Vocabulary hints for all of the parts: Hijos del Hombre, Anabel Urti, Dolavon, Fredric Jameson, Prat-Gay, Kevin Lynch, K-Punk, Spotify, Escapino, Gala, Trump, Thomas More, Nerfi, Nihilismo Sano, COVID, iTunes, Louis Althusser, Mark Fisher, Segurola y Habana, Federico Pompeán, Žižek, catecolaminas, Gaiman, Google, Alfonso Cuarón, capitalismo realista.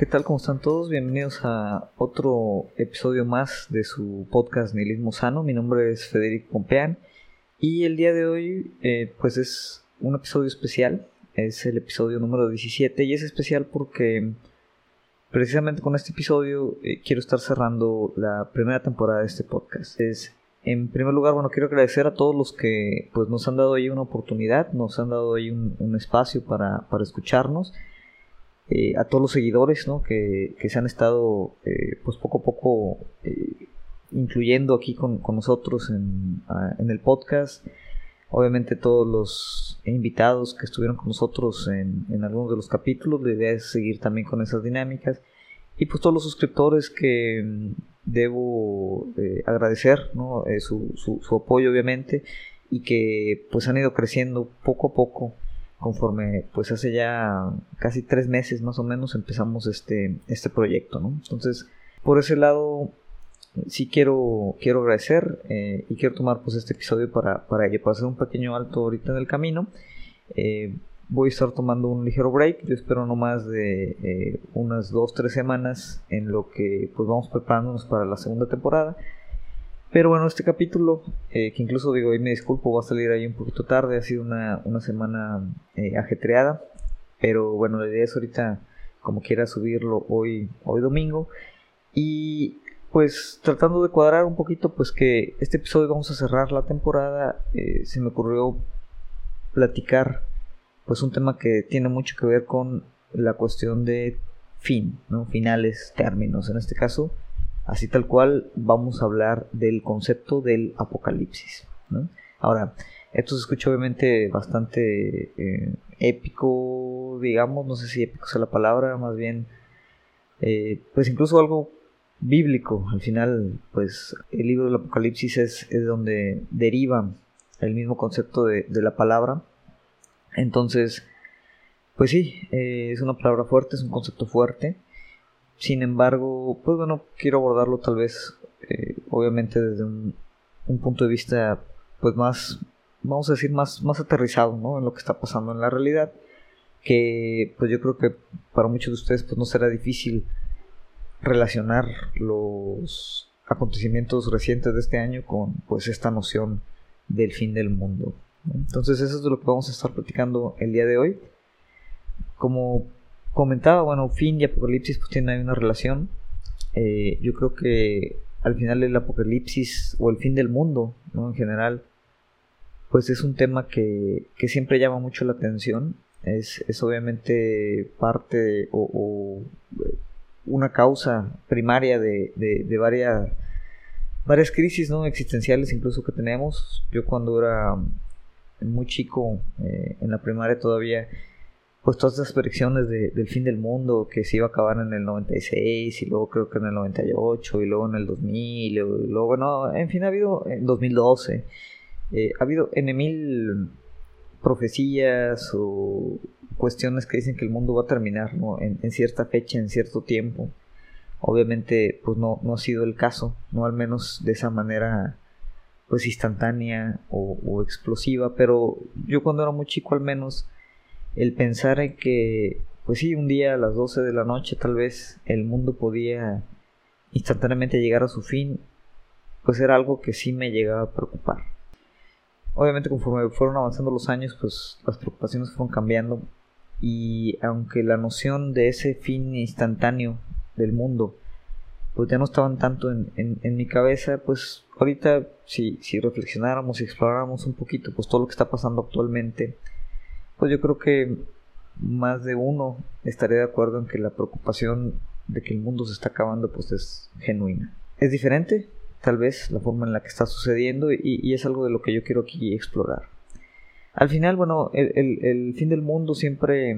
¿Qué tal? ¿Cómo están todos? Bienvenidos a otro episodio más de su podcast Nihilismo Sano. Mi nombre es Federico Pompeán y el día de hoy pues es un episodio especial. Es el episodio número 17 y es especial porque precisamente con este episodio quiero estar cerrando la primera temporada de este podcast. En primer lugar, bueno, quiero agradecer a todos los que pues nos han dado ahí una oportunidad, nos han dado ahí un espacio para escucharnos. A todos los seguidores, ¿no? que se han estado pues poco a poco incluyendo aquí con nosotros en el podcast. Obviamente todos los invitados que estuvieron con nosotros en algunos de los capítulos. La idea es seguir también con esas dinámicas. Y pues todos los suscriptores que debo agradecer, ¿no? Su apoyo obviamente. Y que pues han ido creciendo poco a poco. Conforme pues hace ya casi 3 meses más o menos empezamos este proyecto, ¿no? Entonces por ese lado sí quiero agradecer y quiero tomar pues este episodio para ello, para hacer un pequeño alto ahorita en el camino. Voy a estar tomando un ligero break, yo espero no más de unas 2-3 semanas en lo que pues vamos preparándonos para la segunda temporada. Pero bueno, este capítulo, que incluso digo, ahí me disculpo, va a salir ahí un poquito tarde, ha sido una semana ajetreada, pero bueno, la idea es ahorita, como quiera, subirlo hoy domingo, y pues tratando de cuadrar un poquito, pues que este episodio vamos a cerrar la temporada, se me ocurrió platicar, pues un tema que tiene mucho que ver con la cuestión de fin, ¿no? Finales, términos, en este caso. Así tal cual vamos a hablar del concepto del apocalipsis, ¿no? Ahora, esto se escucha obviamente bastante épico, digamos, no sé si épico sea la palabra, más bien, pues incluso algo bíblico. Al final, pues el libro del Apocalipsis es donde deriva el mismo concepto de la palabra. Entonces, pues sí, es una palabra fuerte, es un concepto fuerte. Sin embargo, pues bueno, quiero abordarlo tal vez, obviamente desde un punto de vista, pues más, vamos a decir, más aterrizado, ¿no? En lo que está pasando en la realidad, que pues yo creo que para muchos de ustedes pues no será difícil relacionar los acontecimientos recientes de este año con pues esta noción del fin del mundo, ¿no? Entonces eso es de lo que vamos a estar platicando el día de hoy. Como comentaba, bueno, fin y apocalipsis pues tienen ahí una relación. Yo creo que al final el apocalipsis o el fin del mundo, ¿no? En general, pues es un tema que siempre llama mucho la atención. Es obviamente parte o una causa primaria de varias crisis, ¿no? Existenciales incluso que tenemos. Yo cuando era muy chico, en la primaria todavía, pues todas esas predicciones del fin del mundo, que se iba a acabar en el 96 y luego creo que en el 98 y luego en el 2000 y luego, bueno, en fin, ha habido en 2012, ha habido N mil profecías o cuestiones que dicen que el mundo va a terminar, ¿no? en cierta fecha, en cierto tiempo. Obviamente pues no ha sido el caso, no al menos de esa manera pues instantánea o explosiva, pero yo cuando era muy chico al menos, el pensar en que, pues sí, un día a las 12 de la noche tal vez el mundo podía instantáneamente llegar a su fin, pues era algo que sí me llegaba a preocupar. Obviamente conforme fueron avanzando los años, pues las preocupaciones fueron cambiando y aunque la noción de ese fin instantáneo del mundo, pues ya no estaban tanto en mi cabeza, pues ahorita si reflexionáramos y exploráramos un poquito, pues todo lo que está pasando actualmente, pues yo creo que más de uno estaría de acuerdo en que la preocupación de que el mundo se está acabando pues es genuina. Es diferente, tal vez, la forma en la que está sucediendo y es algo de lo que yo quiero aquí explorar. Al final, bueno, el fin del mundo siempre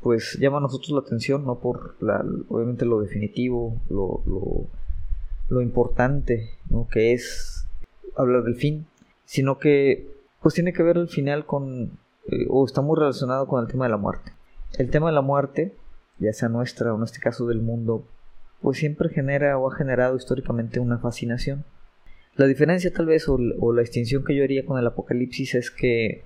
pues llama a nosotros la atención, ¿no? Por obviamente lo definitivo, lo importante, ¿no? Que es hablar del fin, sino que pues tiene que ver el final con o está muy relacionado con el tema de la muerte. El tema de la muerte, ya sea nuestra o en este caso del mundo, pues siempre genera o ha generado históricamente una fascinación. La diferencia tal vez o la distinción que yo haría con el apocalipsis es que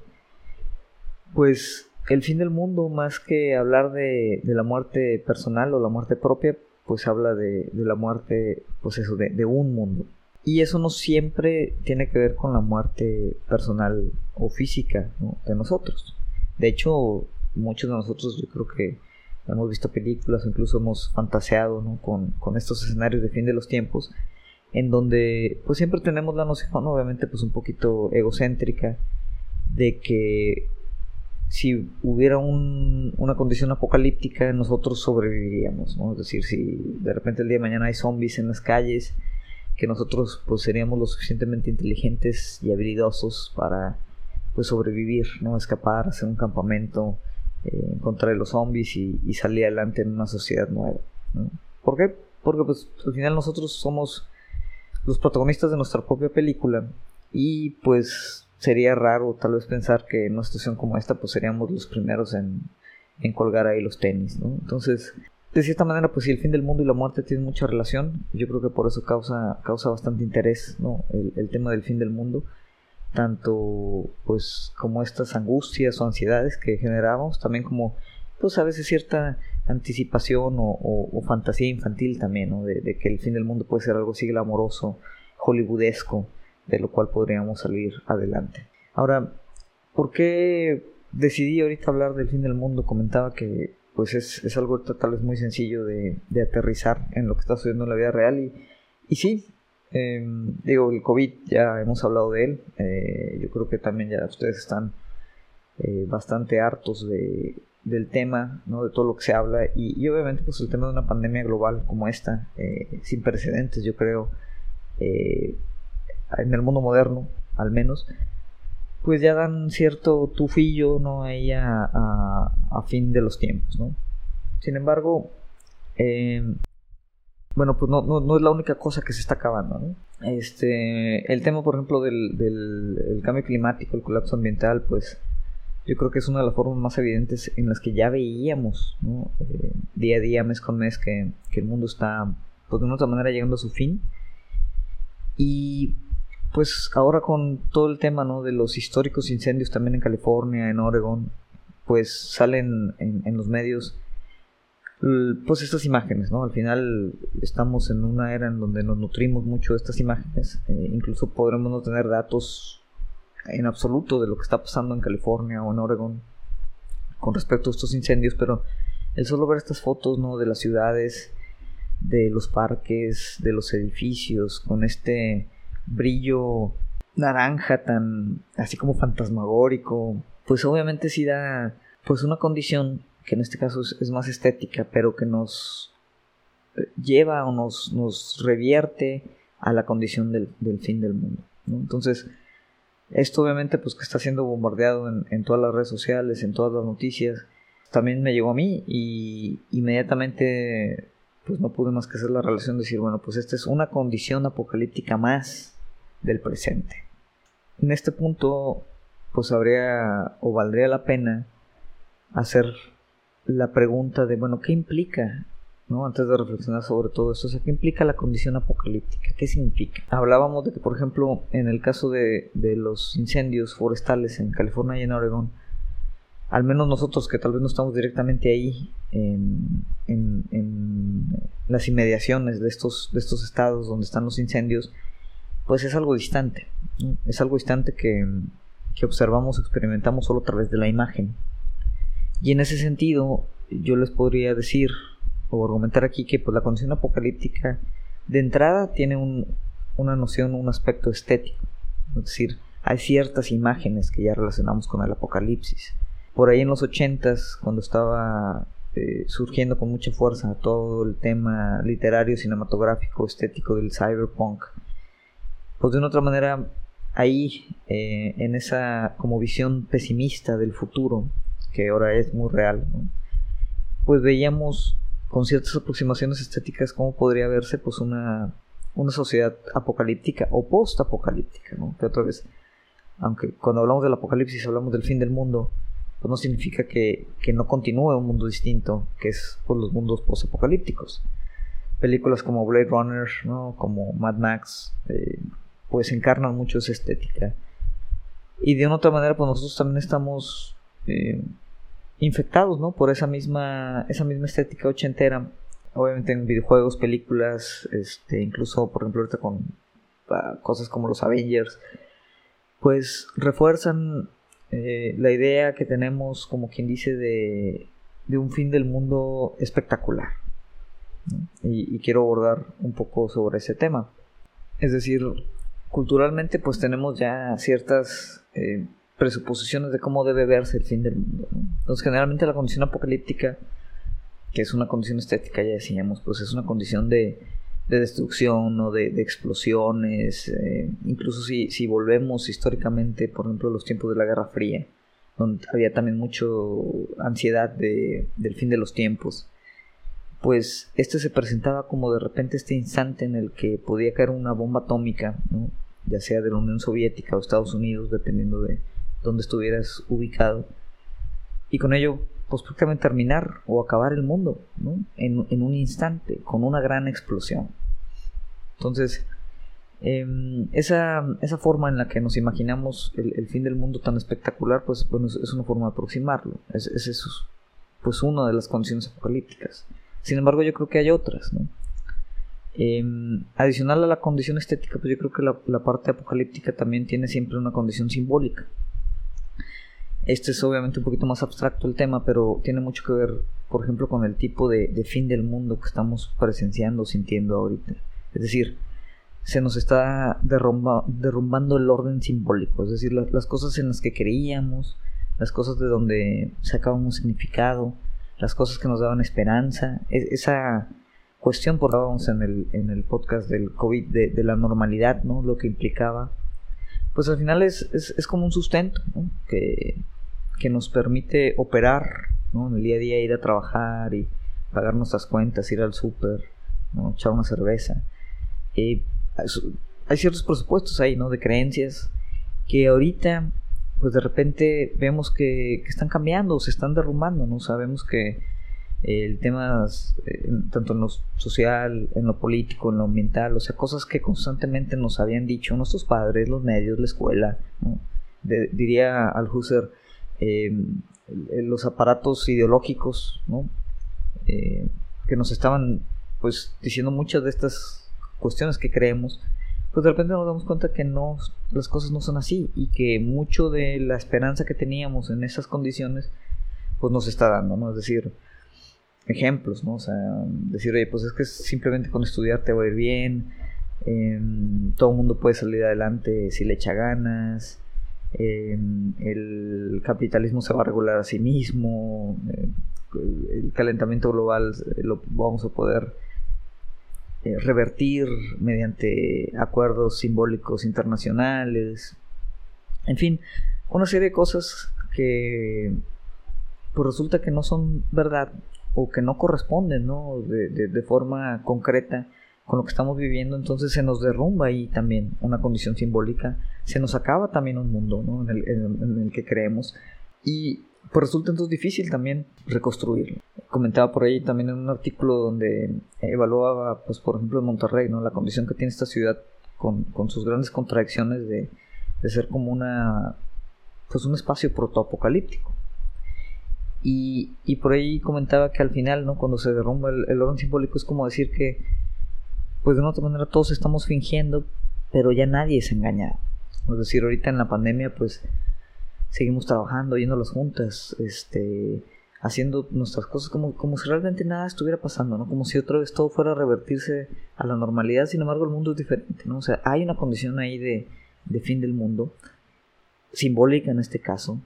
pues el fin del mundo, más que hablar de la muerte personal o la muerte propia, pues habla de la muerte, pues eso, de un mundo. Y eso no siempre tiene que ver con la muerte personal o física, ¿no?, de nosotros. De hecho, muchos de nosotros, yo creo que hemos visto películas, incluso hemos fantaseado, ¿no?, con estos escenarios de fin de los tiempos, en donde pues siempre tenemos la noción, obviamente pues un poquito egocéntrica, de que si hubiera una condición apocalíptica, nosotros sobreviviríamos, ¿no? Es decir, si de repente el día de mañana hay zombies en las calles, que nosotros pues seríamos lo suficientemente inteligentes y habilidosos para pues sobrevivir, ¿no?, escapar, hacer un campamento en contra de los zombies y salir adelante en una sociedad nueva, ¿no? ¿Por qué? Porque pues al final nosotros somos los protagonistas de nuestra propia película y pues sería raro tal vez pensar que en una situación como esta pues seríamos los primeros en colgar ahí los tenis, ¿no? Entonces, de cierta manera, pues sí, el fin del mundo y la muerte tienen mucha relación. Yo creo que por eso causa bastante interés, ¿no?, el tema del fin del mundo, tanto pues como estas angustias o ansiedades que generábamos, también como pues a veces cierta anticipación o fantasía infantil también, ¿no?, de que el fin del mundo puede ser algo así glamoroso, hollywoodesco, de lo cual podríamos salir adelante. Ahora, ¿por qué decidí ahorita hablar del fin del mundo? Comentaba que pues es algo tal vez muy sencillo de aterrizar en lo que está sucediendo en la vida real y sí, digo, el COVID ya hemos hablado de él, yo creo que también ya ustedes están bastante hartos del tema, ¿no?, de todo lo que se habla y obviamente pues el tema de una pandemia global como esta, sin precedentes, yo creo, en el mundo moderno al menos, pues ya dan cierto tufillo, ¿no?, ahí a fin de los tiempos, ¿no? Sin embargo, bueno, pues no es la única cosa que se está acabando, ¿no? El tema, por ejemplo, del cambio climático, el colapso ambiental, pues yo creo que es una de las formas más evidentes en las que ya veíamos, ¿no?, día a día, mes con mes, que el mundo está, pues de una u otra manera, llegando a su fin. Y pues ahora con todo el tema, ¿no?, de los históricos incendios también en California, en Oregón, pues salen en los medios pues estas imágenes, ¿no? Al final estamos en una era en donde nos nutrimos mucho de estas imágenes, incluso podremos no tener datos en absoluto de lo que está pasando en California o en Oregón con respecto a estos incendios, pero el solo ver estas fotos, ¿no?, de las ciudades, de los parques, de los edificios, con este brillo naranja tan así como fantasmagórico, pues obviamente sí da pues una condición que en este caso es más estética, pero que nos lleva o nos revierte a la condición del fin del mundo, ¿no? Entonces esto obviamente pues que está siendo bombardeado en todas las redes sociales, en todas las noticias, también me llegó a mí y inmediatamente pues no pude más que hacer la relación, decir, bueno, pues esta es una condición apocalíptica más del presente. En este punto, pues habría o valdría la pena hacer la pregunta de, bueno, ¿qué implica?, ¿no?, antes de reflexionar sobre todo esto, o sea, ¿qué implica la condición apocalíptica? ¿Qué significa? Hablábamos de que, por ejemplo, en el caso de los incendios forestales en California y en Oregón, al menos nosotros que tal vez no estamos directamente ahí en las inmediaciones de estos estados donde están los incendios, pues es algo distante, ¿no? Es algo distante que observamos, experimentamos solo a través de la imagen. Y en ese sentido yo les podría decir o argumentar aquí que pues la condición apocalíptica de entrada tiene una noción, un aspecto estético. Es decir, hay ciertas imágenes que ya relacionamos con el apocalipsis. Por ahí en los 80s, cuando estaba surgiendo con mucha fuerza todo el tema literario, cinematográfico, estético del cyberpunk, pues de una otra manera ahí, en esa como visión pesimista del futuro, que ahora es muy real, ¿no?, pues veíamos con ciertas aproximaciones estéticas cómo podría verse pues una sociedad apocalíptica o post-apocalíptica, ¿no? Que otra vez, aunque cuando hablamos del apocalipsis hablamos del fin del mundo, pues no significa que no continúe un mundo distinto, que es por los mundos post-apocalípticos. Películas como Blade Runner, ¿no?, como Mad Max, pues encarnan mucho esa estética. Y de una u otra manera, pues nosotros también estamos infectados, ¿no?, por esa misma estética ochentera, obviamente en videojuegos, películas, incluso por ejemplo ahorita con cosas como los Avengers, pues refuerzan la idea que tenemos, como quien dice, de un fin del mundo espectacular, ¿no? Y quiero abordar un poco sobre ese tema. Es decir, culturalmente pues tenemos ya ciertas presuposiciones de cómo debe verse el fin del mundo, ¿no? Entonces generalmente la condición apocalíptica, que es una condición estética, ya decíamos, pues es una condición de destrucción, ¿no?, de explosiones, incluso si volvemos históricamente, por ejemplo, a los tiempos de la Guerra Fría, donde había también mucho ansiedad del fin de los tiempos, pues se presentaba como de repente este instante en el que podía caer una bomba atómica, ¿no?, ya sea de la Unión Soviética o Estados Unidos, dependiendo de dónde estuvieras ubicado, y con ello pues prácticamente terminar o acabar el mundo, ¿no?, en un instante, con una gran explosión. Entonces, esa forma en la que nos imaginamos el fin del mundo tan espectacular, pues bueno, es una forma de aproximarlo. Eso es pues una de las condiciones apocalípticas. Sin embargo, yo creo que hay otras, ¿no? Adicional a la condición estética, pues yo creo que la parte apocalíptica también tiene siempre una condición simbólica. Este es obviamente un poquito más abstracto el tema, pero tiene mucho que ver, por ejemplo, con el tipo de fin del mundo que estamos presenciando, sintiendo ahorita. Es decir, se nos está derrumbando el orden simbólico. Es decir, las cosas en las que creíamos, las cosas de donde sacábamos significado, las cosas que nos daban esperanza. Esa cuestión, por ejemplo, hablábamos en el podcast del COVID, de la normalidad, ¿no?, lo que implicaba. Pues al final es como un sustento, ¿no?, que nos permite operar, ¿no?, en el día a día, ir a trabajar y pagar nuestras cuentas, ir al súper, ¿no?, echar una cerveza. Hay ciertos presupuestos ahí, ¿no?, de creencias que ahorita pues de repente vemos que están cambiando, se están derrumbando, ¿no? Sabemos que el tema, tanto en lo social, en lo político, en lo ambiental, o sea, cosas que constantemente nos habían dicho nuestros padres, los medios, la escuela, ¿no? Diría Althusser, los aparatos ideológicos, ¿no?, que nos estaban pues diciendo muchas de estas cuestiones que creemos, pues de repente nos damos cuenta que no, las cosas no son así, y que mucho de la esperanza que teníamos en esas condiciones pues nos está dando, ¿no? Es decir, ejemplos, ¿no? O sea, decir, oye, pues es que simplemente con estudiar te va a ir bien, todo el mundo puede salir adelante si le echa ganas, el capitalismo se va a regular a sí mismo, el calentamiento global lo vamos a poder revertir mediante acuerdos simbólicos internacionales, en fin, una serie de cosas que pues resulta que no son verdad, o que no corresponden, ¿no?, de forma concreta con lo que estamos viviendo. Entonces se nos derrumba ahí también una condición simbólica, se nos acaba también un mundo, ¿no?, en el que creemos, y pues resulta entonces difícil también reconstruirlo. Comentaba por ahí también en un artículo donde evaluaba, pues por ejemplo en Monterrey, ¿no?, la condición que tiene esta ciudad con sus grandes contradicciones de ser como un espacio protoapocalíptico. Y por ahí comentaba que al final, ¿no?, cuando se derrumba el orden simbólico, es como decir que pues de una otra manera todos estamos fingiendo, pero ya nadie es engañado. Es decir, ahorita en la pandemia pues seguimos trabajando, yendo a las juntas, haciendo nuestras cosas como si realmente nada estuviera pasando, ¿no?, como si otra vez todo fuera a revertirse a la normalidad. Sin embargo, el mundo es diferente, ¿no? O sea, hay una condición ahí de fin del mundo, simbólica en este caso,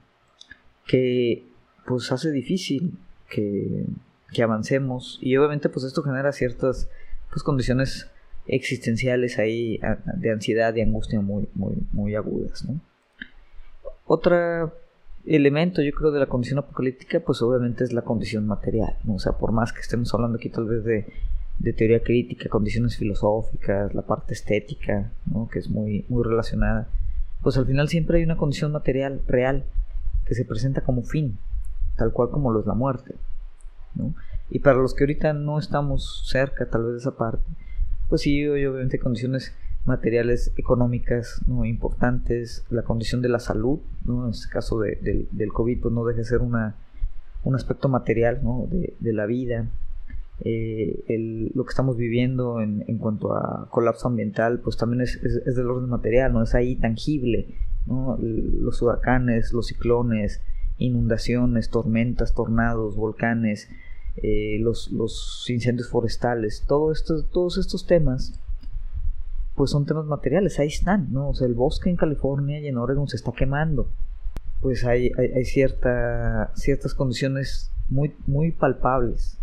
que pues hace difícil que avancemos, y obviamente pues esto genera ciertas pues condiciones existenciales ahí de ansiedad y angustia muy, muy, muy agudas, ¿no? Otro elemento, yo creo, de la condición apocalíptica pues obviamente es la condición material, ¿no? O sea, por más que estemos hablando aquí tal vez de teoría crítica, condiciones filosóficas, la parte estética, ¿no?, que es muy, muy relacionada, pues al final siempre hay una condición material real que se presenta como fin, tal cual como lo es la muerte, ¿no? Y para los que ahorita no estamos cerca tal vez de esa parte, pues sí, obviamente condiciones materiales económicas, ¿no?, importantes, la condición de la salud, ¿no?, en este caso del COVID, pues no deja de ser una, un aspecto material, ¿no?, de la vida, lo que estamos viviendo en cuanto a colapso ambiental, pues también es del orden material, ¿no?, es ahí tangible, ¿no?, los huracanes, los ciclones, inundaciones, tormentas, tornados, volcanes, los incendios forestales, todos estos temas pues son temas materiales, ahí están, ¿no? O sea, el bosque en California y en Oregon se está quemando, pues hay ciertas condiciones muy, muy palpables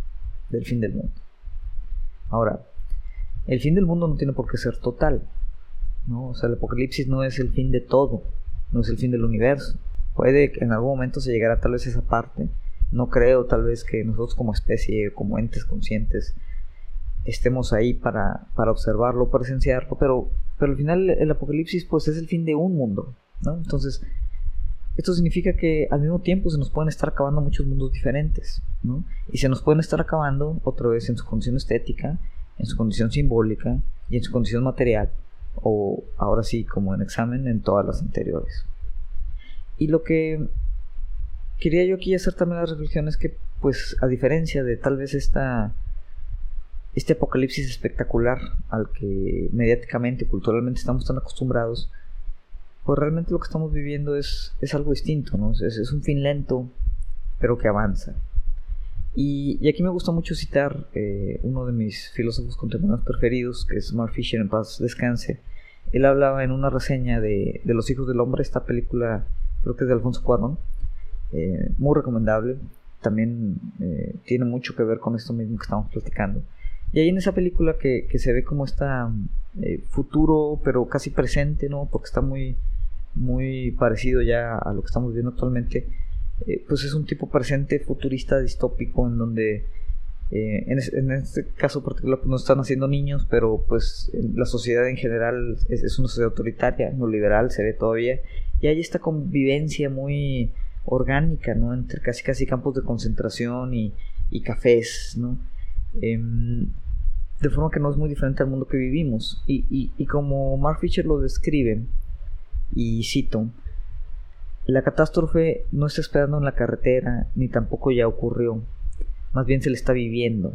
del fin del mundo. Ahora, el fin del mundo no tiene por qué ser total, ¿no? O sea, el apocalipsis no es el fin de todo, no es el fin del universo. Puede que en algún momento se llegara tal vez a esa parte. No creo tal vez que nosotros como especie, como entes conscientes, estemos ahí para observarlo, presenciarlo, pero al final el apocalipsis pues es el fin de un mundo, ¿no? Entonces, esto significa que al mismo tiempo se nos pueden estar acabando muchos mundos diferentes, ¿no? Y se nos pueden estar acabando otra vez en su condición estética, en su condición simbólica y en su condición material, o ahora sí, como en examen, en todas las anteriores. Y lo que quería yo aquí hacer también la reflexión es que, pues, a diferencia de tal vez este apocalipsis espectacular al que mediáticamente y culturalmente estamos tan acostumbrados, pues realmente lo que estamos viviendo es algo distinto, ¿no? Es un fin lento, pero que avanza. Y aquí me gusta mucho citar uno de mis filósofos contemporáneos preferidos, que es Mark Fisher, en paz descanse. Él hablaba en una reseña de Los Hijos del Hombre, esta película, creo que es de Alfonso Cuarón, muy recomendable, también tiene mucho que ver con esto mismo que estamos platicando. Y ahí en esa película que se ve como está futuro, pero casi presente, ¿no?, porque está muy, muy parecido ya a lo que estamos viendo actualmente, pues es un tipo presente futurista distópico en donde en este caso particular pues no están haciendo niños, pero pues la sociedad en general es una sociedad autoritaria, neoliberal, se ve todavía, y hay esta convivencia muy orgánica, ¿no?, entre casi campos de concentración y cafés, ¿no?, de forma que no es muy diferente al mundo que vivimos. Y como Mark Fisher lo describe, y cito: la catástrofe no está esperando en la carretera, ni tampoco ya ocurrió, más bien se le está viviendo.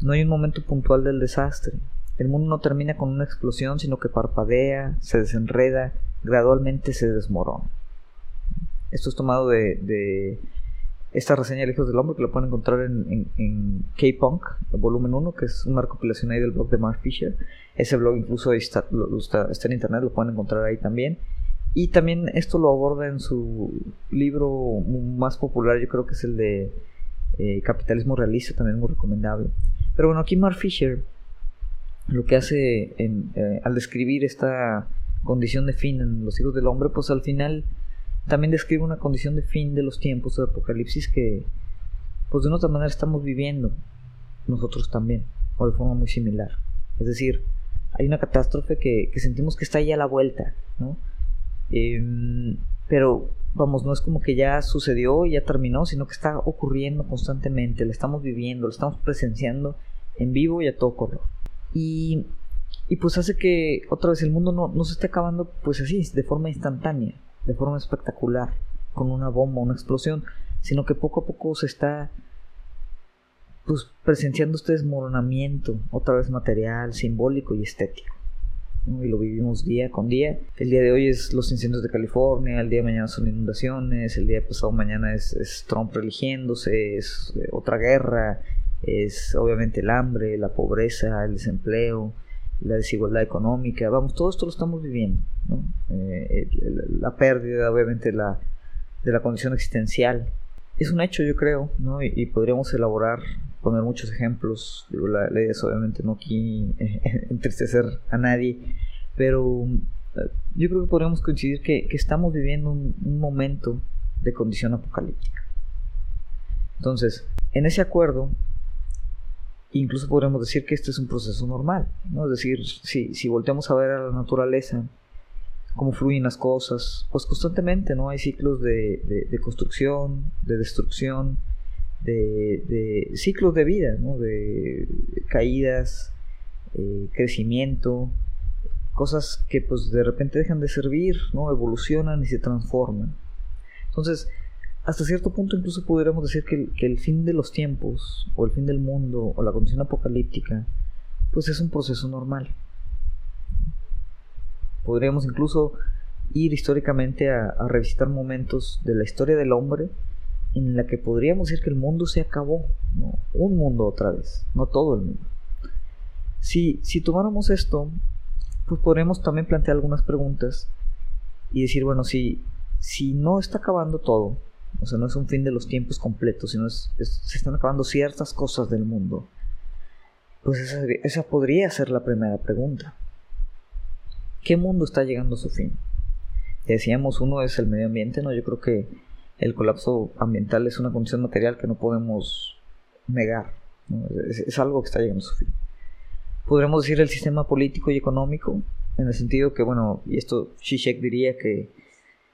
No hay un momento puntual del desastre. El mundo no termina con una explosión, sino que parpadea, se desenreda, gradualmente se desmorona. Esto es tomado de esta reseña de Hijos del Hombre, que lo pueden encontrar en K-Punk, volumen 1, que es una recopilación ahí del blog de Mark Fisher. Ese blog incluso está en internet, lo pueden encontrar ahí también. Y también esto lo aborda en su libro más popular, yo creo que es el de Capitalismo Realista, también muy recomendable. Pero bueno, aquí Mark Fisher lo que hace al describir esta condición de fin en Los Hijos del Hombre, pues al final también describe una condición de fin de los tiempos del apocalipsis que, pues, de una u otra manera estamos viviendo nosotros también, o de forma muy similar. Es decir, hay una catástrofe que sentimos que está ahí a la vuelta, ¿no? Pero, vamos, no es como que ya sucedió y ya terminó, sino que está ocurriendo constantemente, la estamos viviendo, la estamos presenciando en vivo y a todo color. Y pues hace que, otra vez, el mundo no se esté acabando pues así, de forma instantánea, de forma espectacular, con una bomba, una explosión, sino que poco a poco se está, pues, presenciando este desmoronamiento, otra vez material, simbólico y estético, ¿no? Y lo vivimos día con día. El día de hoy es los incendios de California, el día de mañana son inundaciones, el día de pasado mañana es Trump religiéndose, es otra guerra, es obviamente el hambre, la pobreza, el desempleo, la desigualdad económica, vamos, todo esto lo estamos viviendo, ¿no? La pérdida, obviamente, de la condición existencial. Es un hecho, yo creo, ¿no? Y podríamos elaborar, poner muchos ejemplos. Digo, la idea es obviamente no aquí entristecer a nadie, pero yo creo que podríamos coincidir que estamos viviendo un momento de condición apocalíptica. Entonces, en ese acuerdo, incluso podríamos decir que este es un proceso normal, ¿no? Es decir, si volteamos a ver a la naturaleza, cómo fluyen las cosas, pues constantemente, ¿no? Hay ciclos de construcción, de destrucción, de ciclos de vida, ¿no? De caídas, crecimiento, cosas que pues de repente dejan de servir, ¿no? Evolucionan y se transforman. Entonces, hasta cierto punto incluso pudiéramos decir que el fin de los tiempos, o el fin del mundo, o la condición apocalíptica, pues es un proceso normal. Podríamos incluso ir históricamente a revisitar momentos de la historia del hombre en la que podríamos decir que el mundo se acabó, ¿no? Un mundo otra vez, no todo el mundo. Si tomáramos esto, pues podríamos también plantear algunas preguntas y decir, bueno, si no está acabando todo, o sea, no es un fin de los tiempos completos, sino se están acabando ciertas cosas del mundo, pues esa podría ser la primera pregunta. ¿Qué mundo está llegando a su fin? Ya decíamos, uno es el medio ambiente, ¿no? Yo creo que el colapso ambiental es una condición material que no podemos negar, ¿no? Es algo que está llegando a su fin. Podríamos decir el sistema político y económico, en el sentido que, bueno, y esto Žižek diría que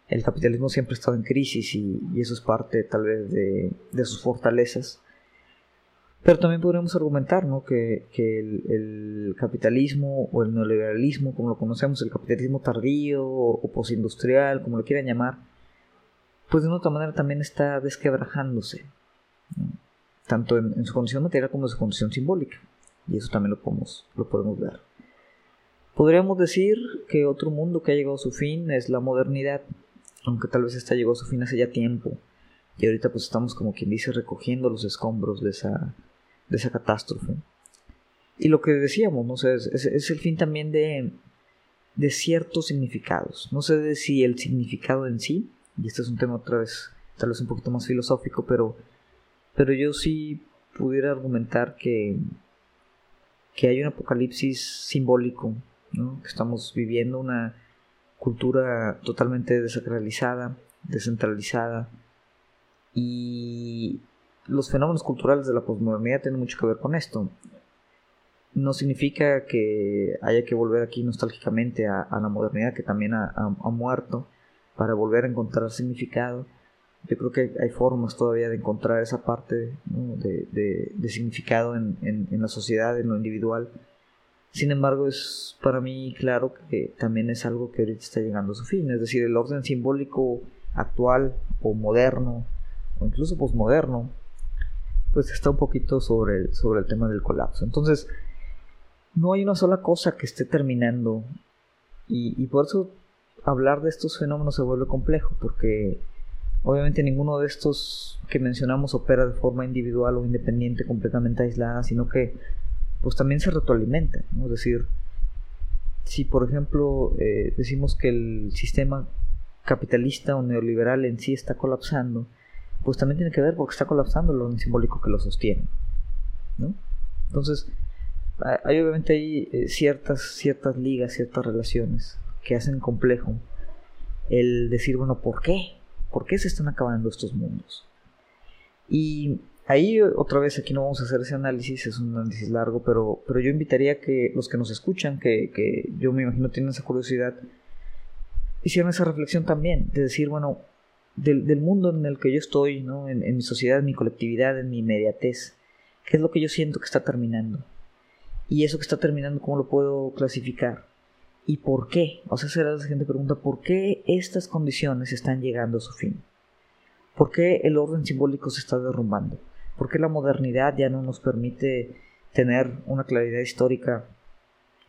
el capitalismo siempre ha estado en crisis y eso es parte tal vez de sus fortalezas. Pero también podríamos argumentar, ¿no?, que el capitalismo o el neoliberalismo, como lo conocemos, el capitalismo tardío o postindustrial, como lo quieran llamar, pues de una u otra manera también está desquebrajándose, ¿no?, tanto en su condición material como en su condición simbólica. Y eso también lo podemos ver. Podríamos decir que otro mundo que ha llegado a su fin es la modernidad, aunque tal vez esta llegó a su fin hace ya tiempo, y ahorita pues estamos, como quien dice, recogiendo los escombros de esa catástrofe. Y lo que decíamos, no sé, es el fin también de ciertos significados. No sé si el significado en sí, y este es un tema otra vez tal vez un poquito más filosófico, pero yo sí pudiera argumentar que hay un apocalipsis simbólico, ¿no? Que estamos viviendo una cultura totalmente desacralizada, descentralizada, y los fenómenos culturales de la posmodernidad tienen mucho que ver con esto. No significa que haya que volver aquí nostálgicamente a la modernidad, que también ha muerto, para volver a encontrar significado. Yo creo que hay formas todavía de encontrar esa parte, ¿no?, de significado en la sociedad, en lo individual. Sin embargo, es para mí claro que también es algo que ahorita está llegando a su fin. Es decir, el orden simbólico actual o moderno, o incluso posmoderno, pues está un poquito sobre el tema del colapso. Entonces, no hay una sola cosa que esté terminando. Y por eso hablar de estos fenómenos se vuelve complejo, porque obviamente ninguno de estos que mencionamos opera de forma individual o independiente, completamente aislada, sino que pues también se retroalimenta, ¿no? Es decir, si por ejemplo decimos que el sistema capitalista o neoliberal en sí está colapsando, pues también tiene que ver porque está colapsando el orden simbólico que lo sostiene, ¿no? Entonces, hay obviamente ahí ciertas ligas, ciertas relaciones que hacen complejo el decir, bueno, ¿por qué? ¿Por qué se están acabando estos mundos? Y ahí otra vez, aquí no vamos a hacer ese análisis, es un análisis largo, pero yo invitaría que los que nos escuchan, que yo me imagino tienen esa curiosidad, hicieran esa reflexión también, de decir, bueno, del mundo en el que yo estoy, ¿no?, en mi sociedad, en mi colectividad, en mi inmediatez, ¿qué es lo que yo siento que está terminando? Y eso que está terminando, ¿cómo lo puedo clasificar? ¿Y por qué? O sea, será la siguiente pregunta, ¿por qué estas condiciones están llegando a su fin? ¿Por qué el orden simbólico se está derrumbando? ¿Por qué la modernidad ya no nos permite tener una claridad histórica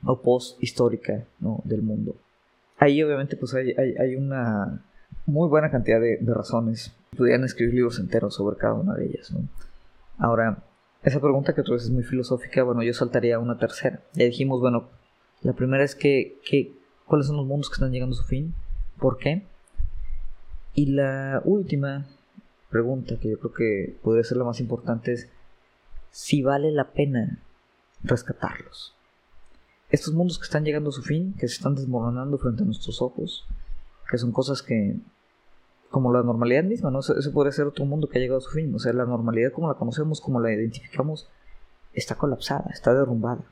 o post-histórica, ¿no?, del mundo? Ahí obviamente pues hay una muy buena cantidad de razones. Podrían escribir libros enteros sobre cada una de ellas, ¿no? Ahora, esa pregunta que otra vez es muy filosófica, bueno, yo saltaría a una tercera. Ya dijimos, bueno, la primera es que cuáles son los mundos que están llegando a su fin, por qué. Y la última pregunta, que yo creo que podría ser la más importante, es si vale la pena rescatarlos. Estos mundos que están llegando a su fin, que se están desmoronando frente a nuestros ojos, que son cosas que, como la normalidad misma, ¿no? Eso podría ser otro mundo que ha llegado a su fin. O sea, la normalidad como la conocemos, como la identificamos, está colapsada, está derrumbada.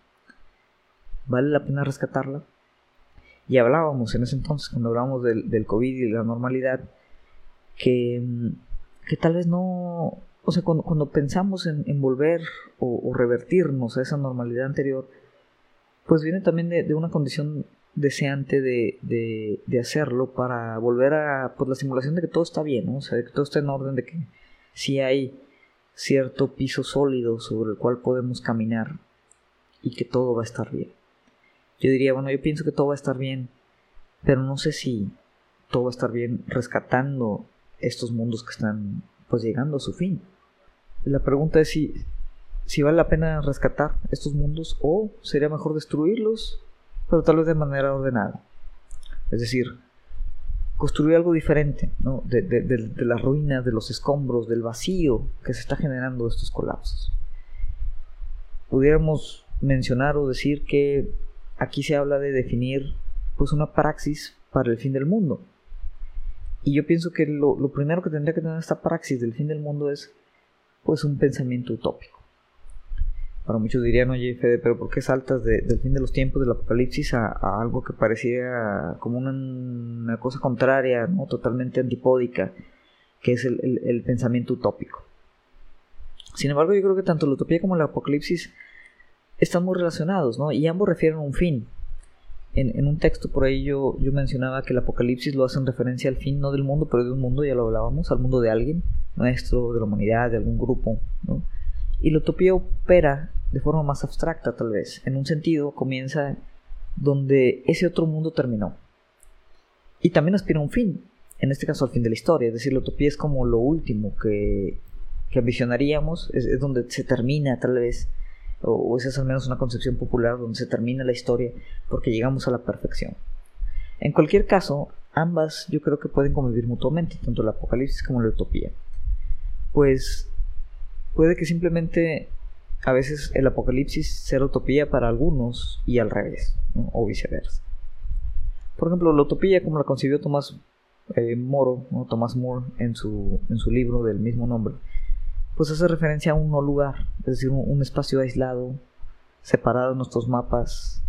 ¿Vale la pena rescatarla? Y hablábamos en ese entonces, cuando hablábamos del COVID y de la normalidad, que tal vez no. O sea, cuando pensamos en volver o revertirnos a esa normalidad anterior, pues viene también de una condición deseante de hacerlo para volver a pues, la simulación de que todo está bien, ¿no? O sea, de que todo está en orden, de que sí hay cierto piso sólido sobre el cual podemos caminar y que todo va a estar bien. Yo diría, bueno, yo pienso que todo va a estar bien, pero no sé si todo va a estar bien rescatando estos mundos que están pues llegando a su fin. La pregunta es si vale la pena rescatar estos mundos o sería mejor destruirlos, pero tal vez de manera ordenada. Es decir, construir algo diferente, ¿no? de las ruinas, de los escombros, del vacío que se está generando de estos colapsos. Pudiéramos mencionar o decir que aquí se habla de definir pues una praxis para el fin del mundo. Y yo pienso que lo primero que tendría que tener esta praxis del fin del mundo es pues un pensamiento utópico. Para muchos dirían, oye Fede, pero ¿por qué saltas del fin de los tiempos, del apocalipsis, a algo que parecía como una cosa contraria, ¿no? Totalmente antipódica, que es el pensamiento utópico? Sin embargo, yo creo que tanto la utopía como el apocalipsis están muy relacionados, ¿no? Y ambos refieren a un fin. En un texto por ahí yo mencionaba que el apocalipsis lo hace en referencia al fin, no del mundo, pero de un mundo, ya lo hablábamos, al mundo de alguien, nuestro, de la humanidad, de algún grupo, ¿no? Y la utopía opera de forma más abstracta, tal vez. En un sentido, comienza donde ese otro mundo terminó. Y también aspira a un fin, en este caso al fin de la historia. Es decir, la utopía es como lo último que ambicionaríamos, es donde se termina, tal vez, o esa es al menos una concepción popular, donde se termina la historia porque llegamos a la perfección. En cualquier caso, ambas yo creo que pueden convivir mutuamente, tanto el apocalipsis como la utopía. Pues puede que simplemente a veces el apocalipsis sea utopía para algunos y al revés, ¿no? O viceversa. Por ejemplo, la utopía como la concibió Thomas More en su libro del mismo nombre, pues hace referencia a un no lugar, es decir, un espacio aislado, separado de nuestros mapas,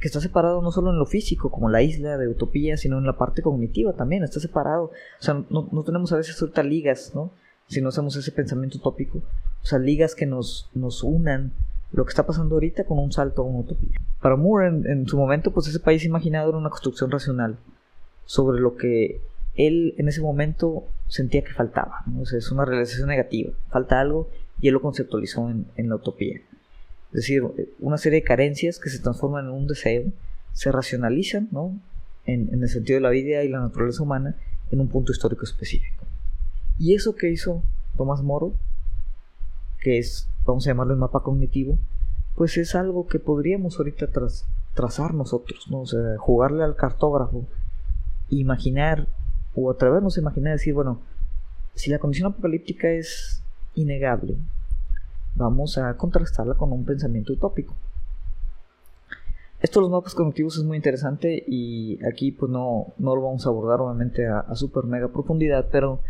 que está separado no solo en lo físico, como la isla de utopía, sino en la parte cognitiva también, está separado. O sea, no tenemos a veces ciertas ligas, ¿no? Si no hacemos ese pensamiento utópico, o sea, ligas que nos unan lo que está pasando ahorita con un salto a una utopía. Para Moore, en su momento, pues ese país imaginado era una construcción racional sobre lo que él en ese momento sentía que faltaba, ¿no? O sea, es una realización negativa, falta algo, y él lo conceptualizó en la utopía. Es decir, una serie de carencias que se transforman en un deseo, se racionalizan, ¿no? en el sentido de la vida y la naturaleza humana en un punto histórico específico. Y eso que hizo Thomas More, que es, vamos a llamarlo, el mapa cognitivo, pues es algo que podríamos ahorita trazar nosotros, ¿no? O sea, jugarle al cartógrafo, imaginar o atrevernos a imaginar, decir, bueno, si la condición apocalíptica es innegable, vamos a contrastarla con un pensamiento utópico. Esto de los mapas cognitivos es muy interesante y aquí pues no lo vamos a abordar obviamente a super mega profundidad, pero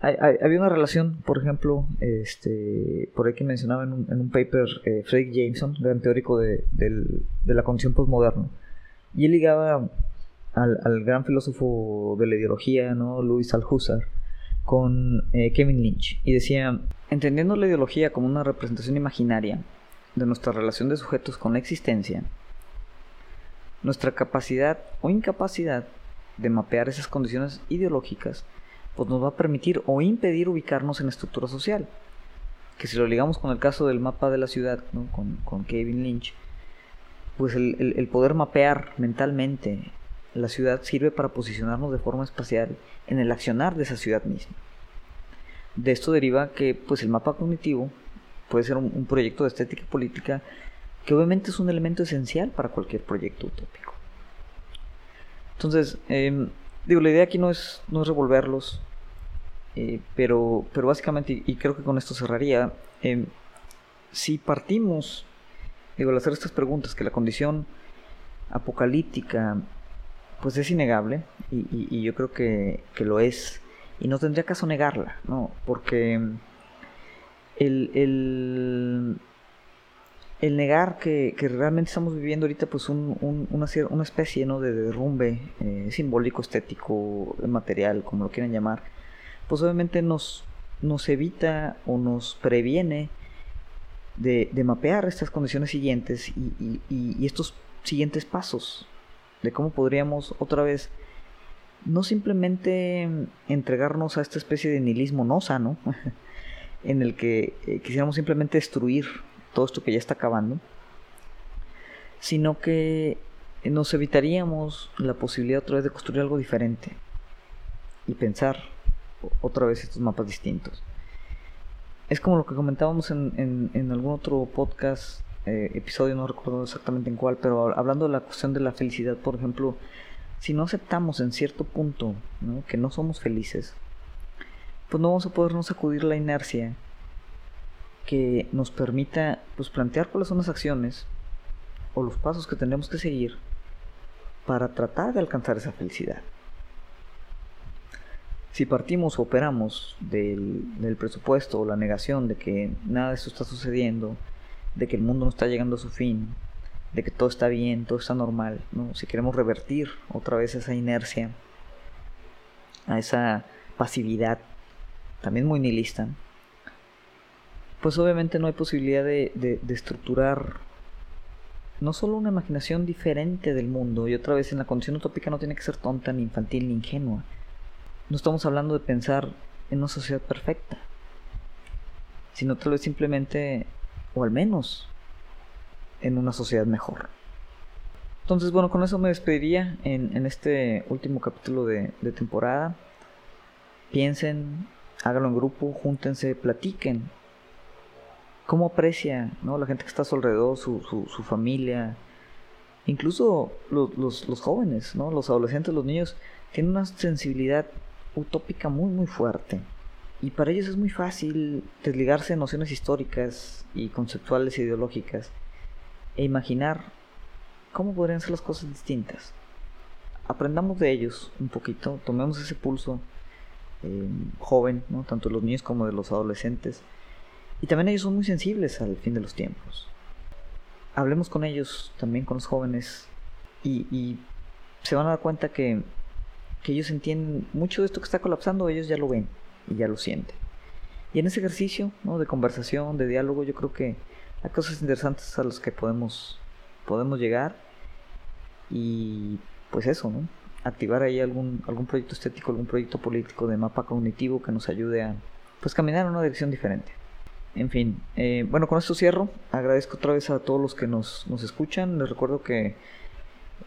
había una relación, por ejemplo, por ahí que mencionaba en un paper Fredric Jameson, gran teórico de la condición postmoderna, y él ligaba al gran filósofo de la ideología, ¿no? Louis Althusser, con Kevin Lynch, y decía, entendiendo la ideología como una representación imaginaria de nuestra relación de sujetos con la existencia, nuestra capacidad o incapacidad de mapear esas condiciones ideológicas pues nos va a permitir o impedir ubicarnos en la estructura social, que si lo ligamos con el caso del mapa de la ciudad, ¿no? con Kevin Lynch, pues el poder mapear mentalmente la ciudad sirve para posicionarnos de forma espacial en el accionar de esa ciudad misma. De esto deriva que pues el mapa cognitivo puede ser un proyecto de estética política, que obviamente es un elemento esencial para cualquier proyecto utópico. Entonces, la idea aquí no es revolverlos, pero básicamente, y creo que con esto cerraría, si partimos, al hacer estas preguntas, que la condición apocalíptica pues es innegable, y yo creo que lo es, y no tendría caso negarla, ¿no? Porque el negar que realmente estamos viviendo ahorita pues una especie, ¿no? de derrumbe simbólico, estético, material, como lo quieran llamar, pues obviamente nos evita o nos previene de mapear estas condiciones siguientes y estos siguientes pasos de cómo podríamos otra vez no simplemente entregarnos a esta especie de nihilismo no sano en el que quisiéramos simplemente destruir todo esto que ya está acabando, sino que nos evitaríamos la posibilidad otra vez de construir algo diferente y pensar otra vez estos mapas distintos. Es como lo que comentábamos en algún otro podcast, episodio, no recuerdo exactamente en cuál, pero hablando de la cuestión de la felicidad, por ejemplo, si no aceptamos en cierto punto, ¿no?, que no somos felices, pues no vamos a podernos sacudir la inercia que nos permita, pues, plantear cuáles son las acciones o los pasos que tendremos que seguir para tratar de alcanzar esa felicidad. Si partimos o operamos del presupuesto o la negación de que nada de esto está sucediendo, de que el mundo no está llegando a su fin, de que todo está bien, todo está normal, ¿no?, si queremos revertir otra vez esa inercia, a esa pasividad también muy nihilista, pues obviamente no hay posibilidad de estructurar no solo una imaginación diferente del mundo. Y otra vez, en la condición utópica no tiene que ser tonta, ni infantil, ni ingenua. No estamos hablando de pensar en una sociedad perfecta, sino tal vez simplemente, o al menos, en una sociedad mejor. Entonces, bueno, con eso me despediría en este último capítulo de temporada. Piensen, háganlo en grupo, júntense, platiquen. ¿Cómo aprecia, ¿no?, la gente que está a su alrededor, su familia? Incluso los jóvenes, ¿no?, los adolescentes, los niños, tienen una sensibilidad utópica muy muy fuerte. Y para ellos es muy fácil desligarse de nociones históricas y conceptuales e ideológicas e imaginar cómo podrían ser las cosas distintas. Aprendamos de ellos un poquito, tomemos ese pulso joven, ¿no?, tanto de los niños como de los adolescentes. Y también ellos son muy sensibles al fin de los tiempos. Hablemos con ellos, también con los jóvenes, y se van a dar cuenta que ellos entienden mucho de esto que está colapsando. Ellos ya lo ven y ya lo sienten. Y en ese ejercicio, ¿no?, de conversación, de diálogo, yo creo que hay cosas interesantes a las que podemos llegar. Y pues eso, ¿no?, activar ahí algún proyecto estético, algún proyecto político de mapa cognitivo que nos ayude a, pues, caminar en una dirección diferente. En fin, bueno, con esto cierro. Agradezco otra vez a todos los que nos escuchan. Les recuerdo que,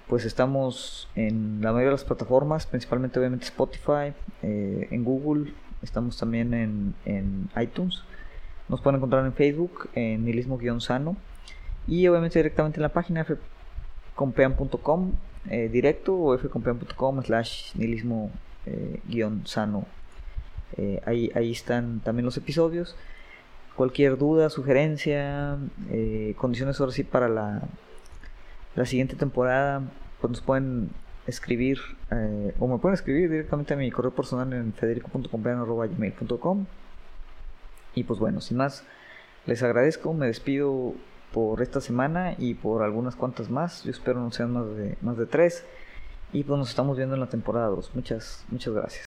pues, estamos en la mayoría de las plataformas, principalmente obviamente Spotify, en Google, estamos también en iTunes. Nos pueden encontrar en Facebook, en Nihilismo-Sano, y obviamente directamente en la página fcompean.com, directo, o fcompean.com/nihilismo-sano. Ahí están también los episodios. Cualquier duda, sugerencia, condiciones ahora sí para la siguiente temporada, pues nos pueden escribir, o me pueden escribir directamente a mi correo personal en federico.pompeano@gmail.com. Y pues bueno, sin más, les agradezco, me despido por esta semana y por algunas cuantas más. Yo espero no sean más de 3, y pues nos estamos viendo en la temporada 2. Muchas gracias.